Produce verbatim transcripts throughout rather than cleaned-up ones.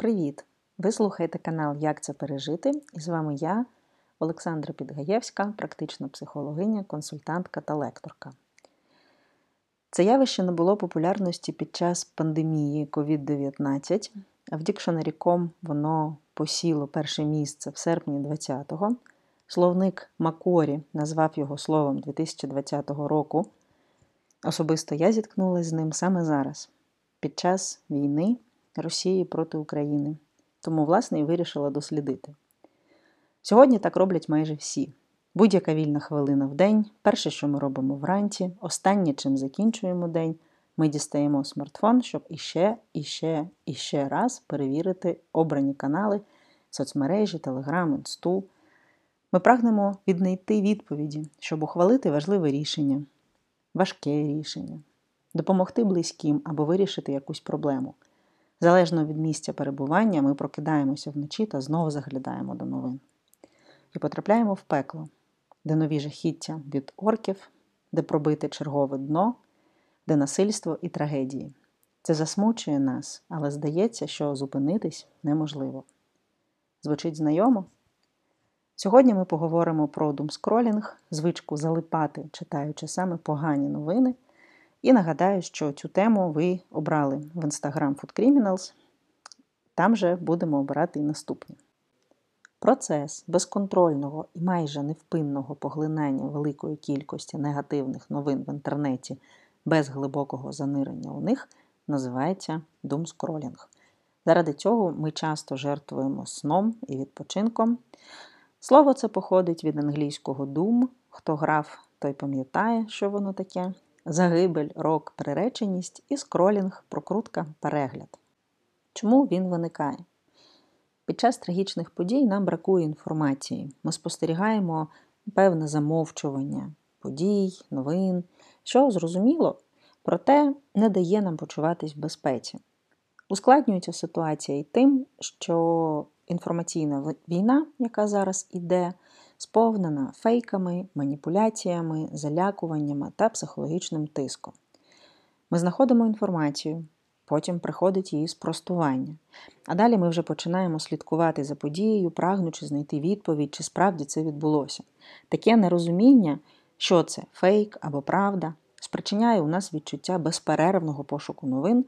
Привіт! Ви слухаєте канал «Як це пережити» і з вами я, Олександра Підгаєвська, практична психологиня, консультантка та лекторка. Це явище набуло популярності під час пандемії ковід дев'ятнадцять, а в Dictionary точка com воно посіло перше місце в серпні двадцятого. Словник Макорі назвав його словом дві тисячі двадцятого року. Особисто я зіткнулася з ним саме зараз, під час війни Росії проти України. Тому, власне, і вирішила дослідити. Сьогодні так роблять майже всі. Будь-яка вільна хвилина в день, перше, що ми робимо вранці, останнє, чим закінчуємо день, ми дістаємо смартфон, щоб іще, іще, іще раз перевірити обрані канали, соцмережі, телеграм, інсту. Ми прагнемо віднайти відповіді, щоб ухвалити важливе рішення, важке рішення, допомогти близьким або вирішити якусь проблему. Залежно від місця перебування, ми прокидаємося вночі та знову заглядаємо до новин. І потрапляємо в пекло, де нові жахіття від орків, де пробите чергове дно, де насильство і трагедії. Це засмучує нас, але здається, що зупинитись неможливо. Звучить знайомо? Сьогодні ми поговоримо про думскролінг, звичку залипати, читаючи саме погані новини. І нагадаю, що цю тему ви обрали в Instagram Food Criminals. Там же будемо обирати і наступні. Процес безконтрольного і майже невпинного поглинання великої кількості негативних новин в інтернеті без глибокого занирення у них називається думскролінг. Заради цього ми часто жертвуємо сном і відпочинком. Слово це походить від англійського doom, хто грав, той пам'ятає, що воно таке. Загибель, рок, приреченість і скролінг, прокрутка, перегляд. Чому він виникає? Під час трагічних подій нам бракує інформації. Ми спостерігаємо певне замовчування подій, новин, що, зрозуміло, проте не дає нам почуватись в безпеці. Ускладнюється ситуація і тим, що інформаційна війна, яка зараз іде, сповнена фейками, маніпуляціями, залякуваннями та психологічним тиском. Ми знаходимо інформацію, потім приходить її спростування. А далі ми вже починаємо слідкувати за подією, прагнучи знайти відповідь, чи справді це відбулося. Таке нерозуміння, що це фейк або правда, спричиняє у нас відчуття безперервного пошуку новин,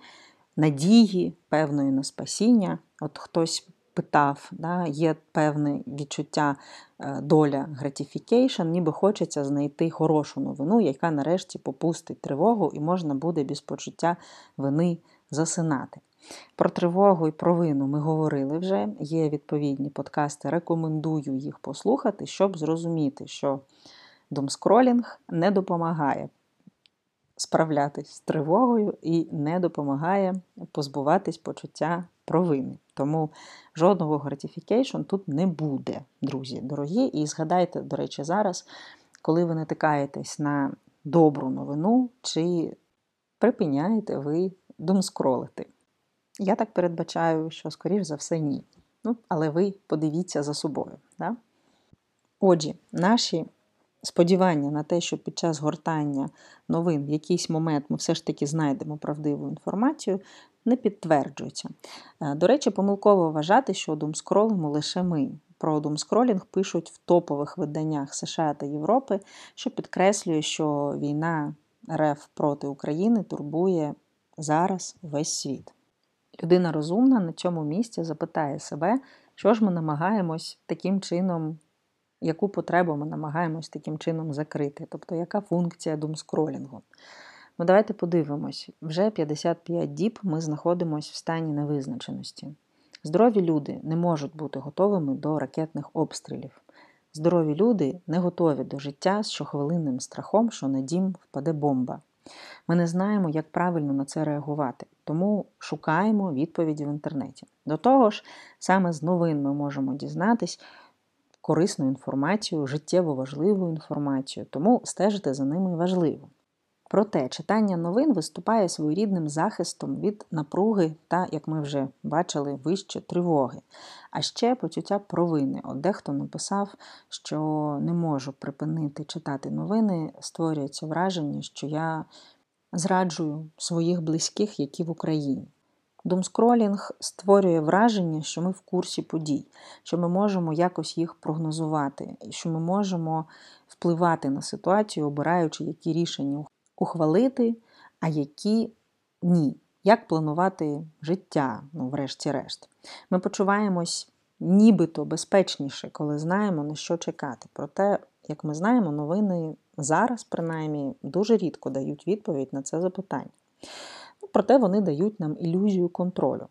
надії, певної на спасіння. От хтось питав, да, є певне відчуття доля gratification, ніби хочеться знайти хорошу новину, яка нарешті попустить тривогу і можна буде без почуття вини засинати. Про тривогу і про вину ми говорили вже, є відповідні подкасти, рекомендую їх послухати, щоб зрозуміти, що думскролінг не допомагає справлятись з тривогою і не допомагає позбуватись почуття провини. Тому жодного gratification тут не буде, друзі, дорогі. І згадайте, до речі, зараз, коли ви натикаєтесь на добру новину, чи припиняєте ви думскролити. Я так передбачаю, що, скоріш за все, ні. Ну, але ви подивіться за собою. Да? Отже, наші сподівання на те, що під час гортання новин в якийсь момент ми все ж таки знайдемо правдиву інформацію, не підтверджуються. До речі, помилково вважати, що думскролимо лише ми. Про думскролінг пишуть в топових виданнях США та Європи, що підкреслює, що війна РФ проти України турбує зараз весь світ. Людина розумна на цьому місці запитає себе, що ж ми намагаємось таким чином, яку потребу ми намагаємось таким чином закрити, тобто яка функція думскролінгу. Ну, давайте подивимось. Вже п'ятдесят п'ять діб ми знаходимося в стані невизначеності. Здорові люди не можуть бути готовими до ракетних обстрілів. Здорові люди не готові до життя з щохвилинним страхом, що на дім впаде бомба. Ми не знаємо, як правильно на це реагувати, тому шукаємо відповіді в інтернеті. До того ж, саме з новин ми можемо дізнатись корисну інформацію, життєво важливу інформацію, тому стежити за ними важливо. Проте, читання новин виступає своєрідним захистом від напруги та, як ми вже бачили, вище тривоги. А ще почуття провини. От дехто написав, що не можу припинити читати новини, створюється враження, що я зраджую своїх близьких, які в Україні. Doomscrolling створює враження, що ми в курсі подій, що ми можемо якось їх прогнозувати, що ми можемо впливати на ситуацію, обираючи, які рішення ухвалити, а які ні. Як планувати життя, ну, врешті-решт. Ми почуваємось нібито безпечніше, коли знаємо, на що чекати. Проте, як ми знаємо, новини зараз, принаймні, дуже рідко дають відповідь на це запитання. Проте вони дають нам ілюзію контролю.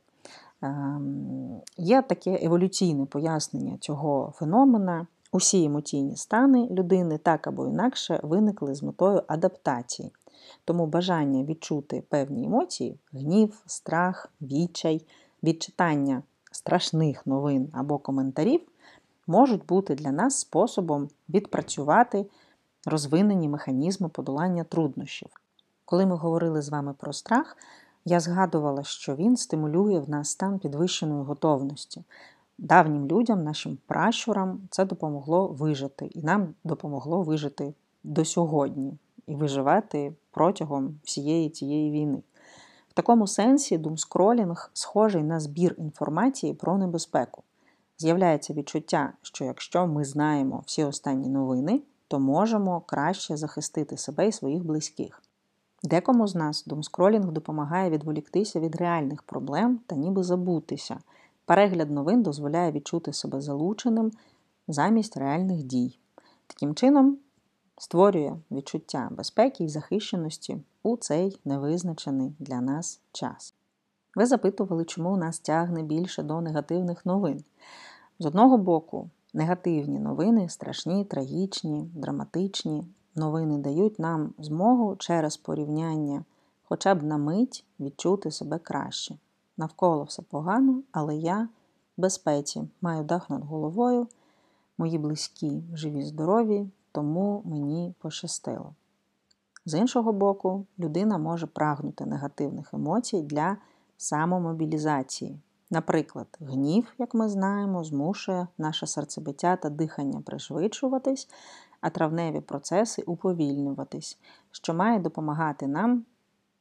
Ем, є таке еволюційне пояснення цього феномена. Усі емоційні стани людини так або інакше виникли з метою адаптації. Тому бажання відчути певні емоції – гнів, страх, відчай, відчитання страшних новин або коментарів – можуть бути для нас способом відпрацювати розвинені механізми подолання труднощів. Коли ми говорили з вами про страх, я згадувала, що він стимулює в нас стан підвищеної готовності. Давнім людям, нашим пращурам, це допомогло вижити. І нам допомогло вижити до сьогодні. І виживати протягом всієї цієї війни. В такому сенсі думскролінг схожий на збір інформації про небезпеку. З'являється відчуття, що якщо ми знаємо всі останні новини, то можемо краще захистити себе і своїх близьких. Декому з нас думскролінг допомагає відволіктися від реальних проблем та ніби забутися. Перегляд новин дозволяє відчути себе залученим замість реальних дій. Таким чином, створює відчуття безпеки і захищеності у цей невизначений для нас час. Ви запитували, чому нас тягне більше до негативних новин. З одного боку, негативні новини, страшні, трагічні, драматичні новини дають нам змогу через порівняння хоча б на мить відчути себе краще. Навколо все погано, але я в безпеці, маю дах над головою, мої близькі живі, здорові, тому мені пощастило. З іншого боку, людина може прагнути негативних емоцій для самомобілізації. Наприклад, гнів, як ми знаємо, змушує наше серцебиття та дихання пришвидшуватись, а травневі процеси уповільнюватись, що має допомагати нам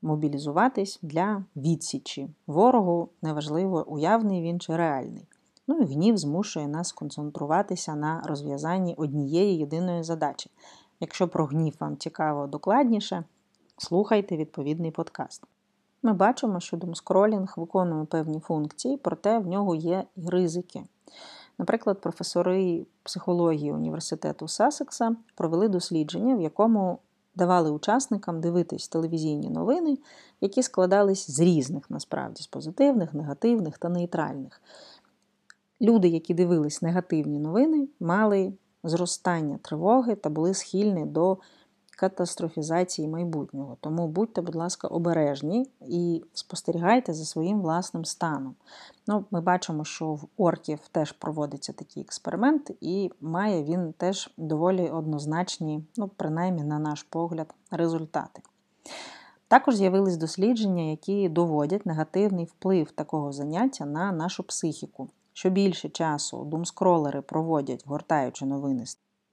мобілізуватись для відсічі. Ворогу неважливо, уявний він чи реальний. Ну і гнів змушує нас концентруватися на розв'язанні однієї єдиної задачі. Якщо про гнів вам цікаво докладніше, слухайте відповідний подкаст. Ми бачимо, що думскролінг виконує певні функції, проте в нього є і ризики. Наприклад, професори психології Університету Сассекса провели дослідження, в якому давали учасникам дивитись телевізійні новини, які складались з різних, насправді, з позитивних, негативних та нейтральних. Люди, які дивились негативні новини, мали зростання тривоги та були схильні до катастрофізації майбутнього. Тому будьте, будь ласка, обережні і спостерігайте за своїм власним станом. Ну, ми бачимо, що в орків теж проводиться такий експеримент, і має він теж доволі однозначні, ну, принаймні, на наш погляд, результати. Також з'явились дослідження, які доводять негативний вплив такого заняття на нашу психіку. Що більше часу думскролери проводять, гортаючи новини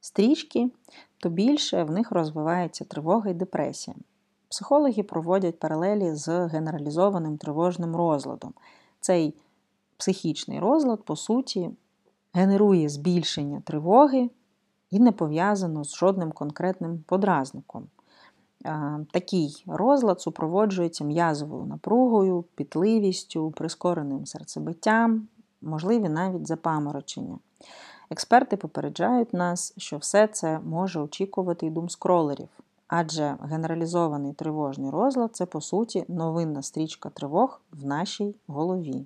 стрічки, то більше в них розвивається тривога і депресія. Психологи проводять паралелі з генералізованим тривожним розладом. Цей психічний розлад, по суті, генерує збільшення тривоги і не пов'язано з жодним конкретним подразником. Такий розлад супроводжується м'язовою напругою, пітливістю, прискореним серцебиттям, можливі навіть запаморочення. Експерти попереджають нас, що все це може очікувати і думскролерів, адже генералізований тривожний розлад – це, по суті, новинна стрічка тривог в нашій голові.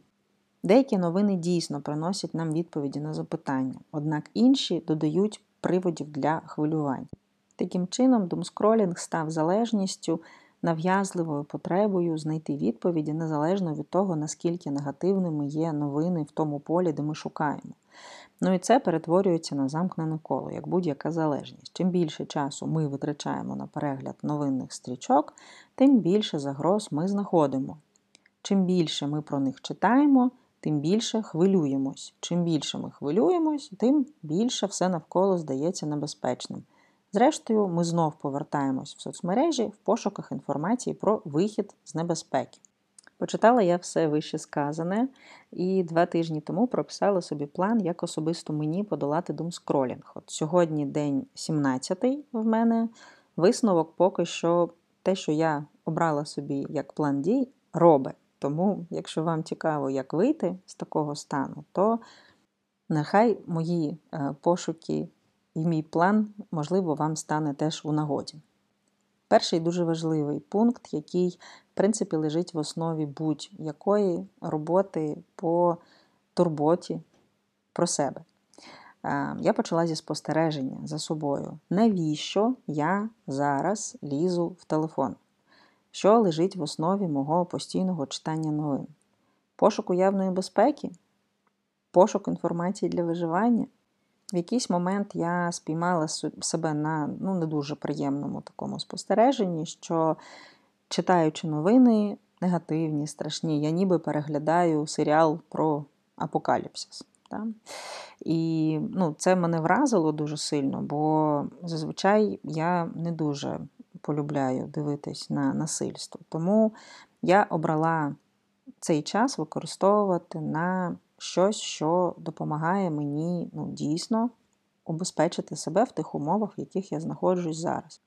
Деякі новини дійсно приносять нам відповіді на запитання, однак інші додають приводів для хвилювань. Таким чином, думскролінг став залежністю, нав'язливою потребою знайти відповіді незалежно від того, наскільки негативними є новини в тому полі, де ми шукаємо. Ну і це перетворюється на замкнене коло, як будь-яка залежність. Чим більше часу ми витрачаємо на перегляд новинних стрічок, тим більше загроз ми знаходимо. Чим більше ми про них читаємо, тим більше хвилюємось. Чим більше ми хвилюємось, тим більше все навколо здається небезпечним. Зрештою, ми знов повертаємось в соцмережі в пошуках інформації про вихід з небезпеки. Почитала я все вище сказане і два тижні тому прописала собі план, як особисто мені подолати думскролінг. От сьогодні день сімнадцятий в мене. Висновок поки що те, що я обрала собі як план дій, робить. Тому, якщо вам цікаво, як вийти з такого стану, то нехай мої пошуки і мій план, можливо, вам стане теж у нагоді. Перший дуже важливий пункт, який, в принципі, лежить в основі будь-якої роботи по турботі про себе. Я почала зі спостереження за собою. Навіщо я зараз лізу в телефон? Що лежить в основі мого постійного читання новин? Пошук уявної безпеки? Пошук інформації для виживання? В якийсь момент я спіймала себе на ну, не дуже приємному такому спостереженні, що, читаючи новини негативні, страшні, я ніби переглядаю серіал про апокаліпсис. Так? І ну, це мене вразило дуже сильно, бо зазвичай я не дуже полюбляю дивитись на насильство. Тому я обрала цей час використовувати на щось, що допомагає мені ну, дійсно убезпечити себе в тих умовах, в яких я знаходжусь зараз.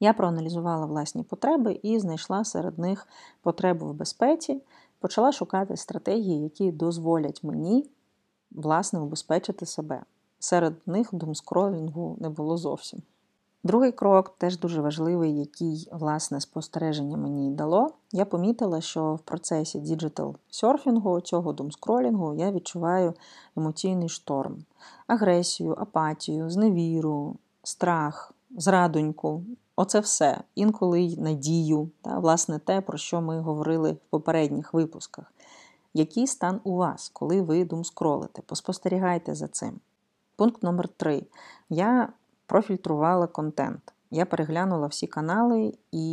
Я проаналізувала власні потреби і знайшла серед них потребу в безпеці, почала шукати стратегії, які дозволять мені, власне, убезпечити себе. Серед них думскролінгу не було зовсім. Другий крок, теж дуже важливий, який, власне, спостереження мені дало. Я помітила, що в процесі діджитал-серфінгу, цього думскролінгу, я відчуваю емоційний шторм. Агресію, апатію, зневіру, страх, зрадоньку. Оце все. Інколи й надію. Та, власне, те, про що ми говорили в попередніх випусках. Який стан у вас, коли ви думскролите? Поспостерігайте за цим. Пункт номер три. Я... профільтрувала контент. Я переглянула всі канали і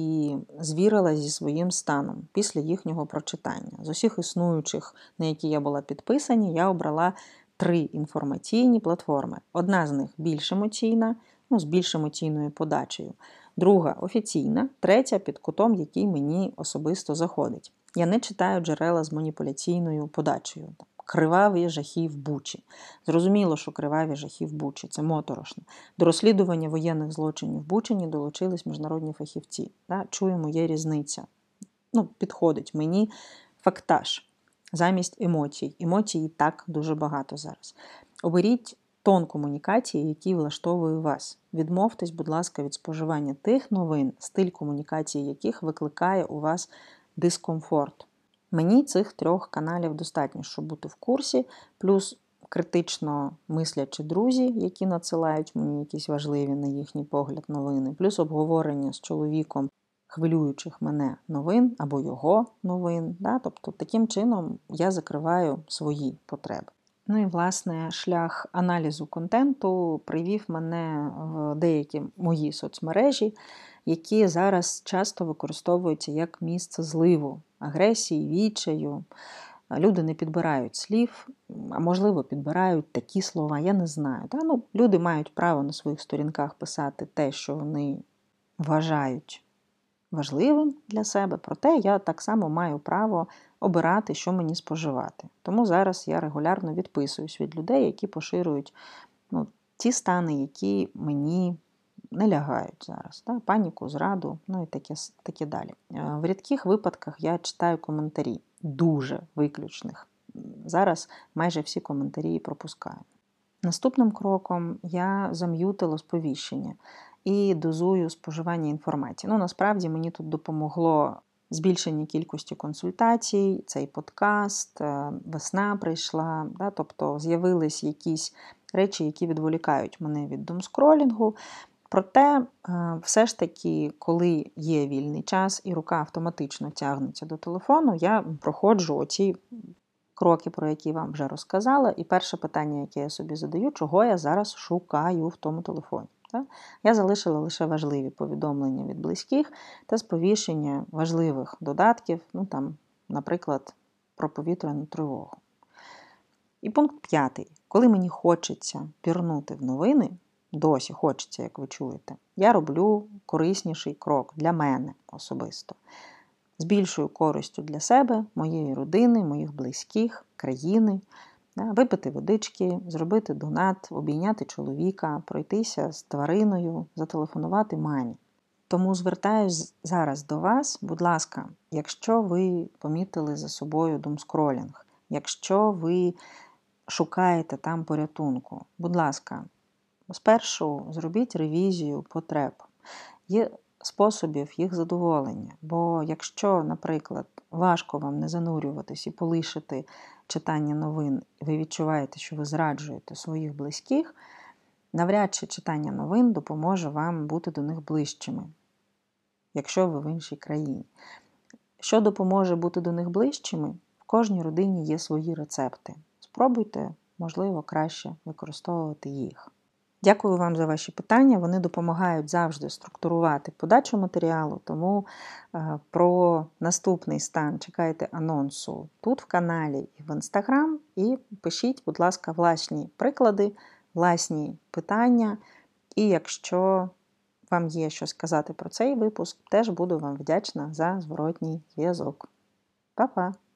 звірила зі своїм станом після їхнього прочитання. З усіх існуючих, на які я була підписана, я обрала три інформаційні платформи. Одна з них більш емоційна, ну, з більш емоційною подачею. Друга – офіційна, третя – під кутом, який мені особисто заходить. Я не читаю джерела з маніпуляційною подачею. Криваві жахи в Бучі. Зрозуміло, що криваві жахи в Бучі. Це моторошно. До розслідування воєнних злочинів в Бучині долучились міжнародні фахівці. Чуємо, є різниця. Ну, підходить мені фактаж замість емоцій. Емоцій і так дуже багато зараз. Оберіть тон комунікації, який влаштовує вас. Відмовтесь, будь ласка, від споживання тих новин, стиль комунікації яких викликає у вас дискомфорт. Мені цих трьох каналів достатньо, щоб бути в курсі, плюс критично мислячі друзі, які надсилають мені якісь важливі, на їхній погляд, новини, плюс обговорення з чоловіком хвилюючих мене новин або його новин. Да? Тобто таким чином я закриваю свої потреби. Ну і, власне, шлях аналізу контенту привів мене в деякі мої соцмережі, які зараз часто використовуються як місце зливу агресії, відчаю. Люди не підбирають слів, а можливо підбирають такі слова, я не знаю. Та? Ну, люди мають право на своїх сторінках писати те, що вони вважають важливим для себе, проте я так само маю право обирати, що мені споживати. Тому зараз я регулярно відписуюсь від людей, які поширюють ну, ті стани, які мені не лягають зараз. Та? Паніку, зраду, ну і таке, таке далі. В рідких випадках я читаю коментарі, дуже виключних. Зараз майже всі коментарі пропускаю. Наступним кроком я зам'ютила сповіщення і дозую споживання інформації. Ну, насправді, мені тут допомогло збільшення кількості консультацій, цей подкаст, весна прийшла, да? Тобто з'явились якісь речі, які відволікають мене від думскролінгу. Проте, все ж таки, коли є вільний час і рука автоматично тягнеться до телефону, я проходжу оці кроки, про які вам вже розказала. І перше питання, яке я собі задаю, чого я зараз шукаю в тому телефоні. Так? Я залишила лише важливі повідомлення від близьких та сповіщення важливих додатків, ну, там, наприклад, про повітряну тривогу. І пункт п'ятий. Коли мені хочеться пірнути в новини, досі хочеться, як ви чуєте, я роблю корисніший крок для мене особисто. з більшою користю для себе, моєї родини, моїх близьких, країни, випити водички, зробити донат, обійняти чоловіка, пройтися з твариною, зателефонувати мамі. Тому звертаюсь зараз до вас, будь ласка, якщо ви помітили за собою думскролінг, якщо ви шукаєте там порятунку, будь ласка, спершу зробіть ревізію потреб. Є способів їх задоволення, бо якщо, наприклад, важко вам не занурюватись і полишити читання новин, ви відчуваєте, що ви зраджуєте своїх близьких, навряд чи читання новин допоможе вам бути до них ближчими, якщо ви в іншій країні. Що допоможе бути до них ближчими? В кожній родині є свої рецепти. Спробуйте, можливо, краще використовувати їх. Дякую вам за ваші питання. Вони допомагають завжди структурувати подачу матеріалу, тому про наступний стан чекайте анонсу тут в каналі і в Instagram. І пишіть, будь ласка, власні приклади, власні питання. І якщо вам є що сказати про цей випуск, теж буду вам вдячна за зворотній зв'язок. Па-па!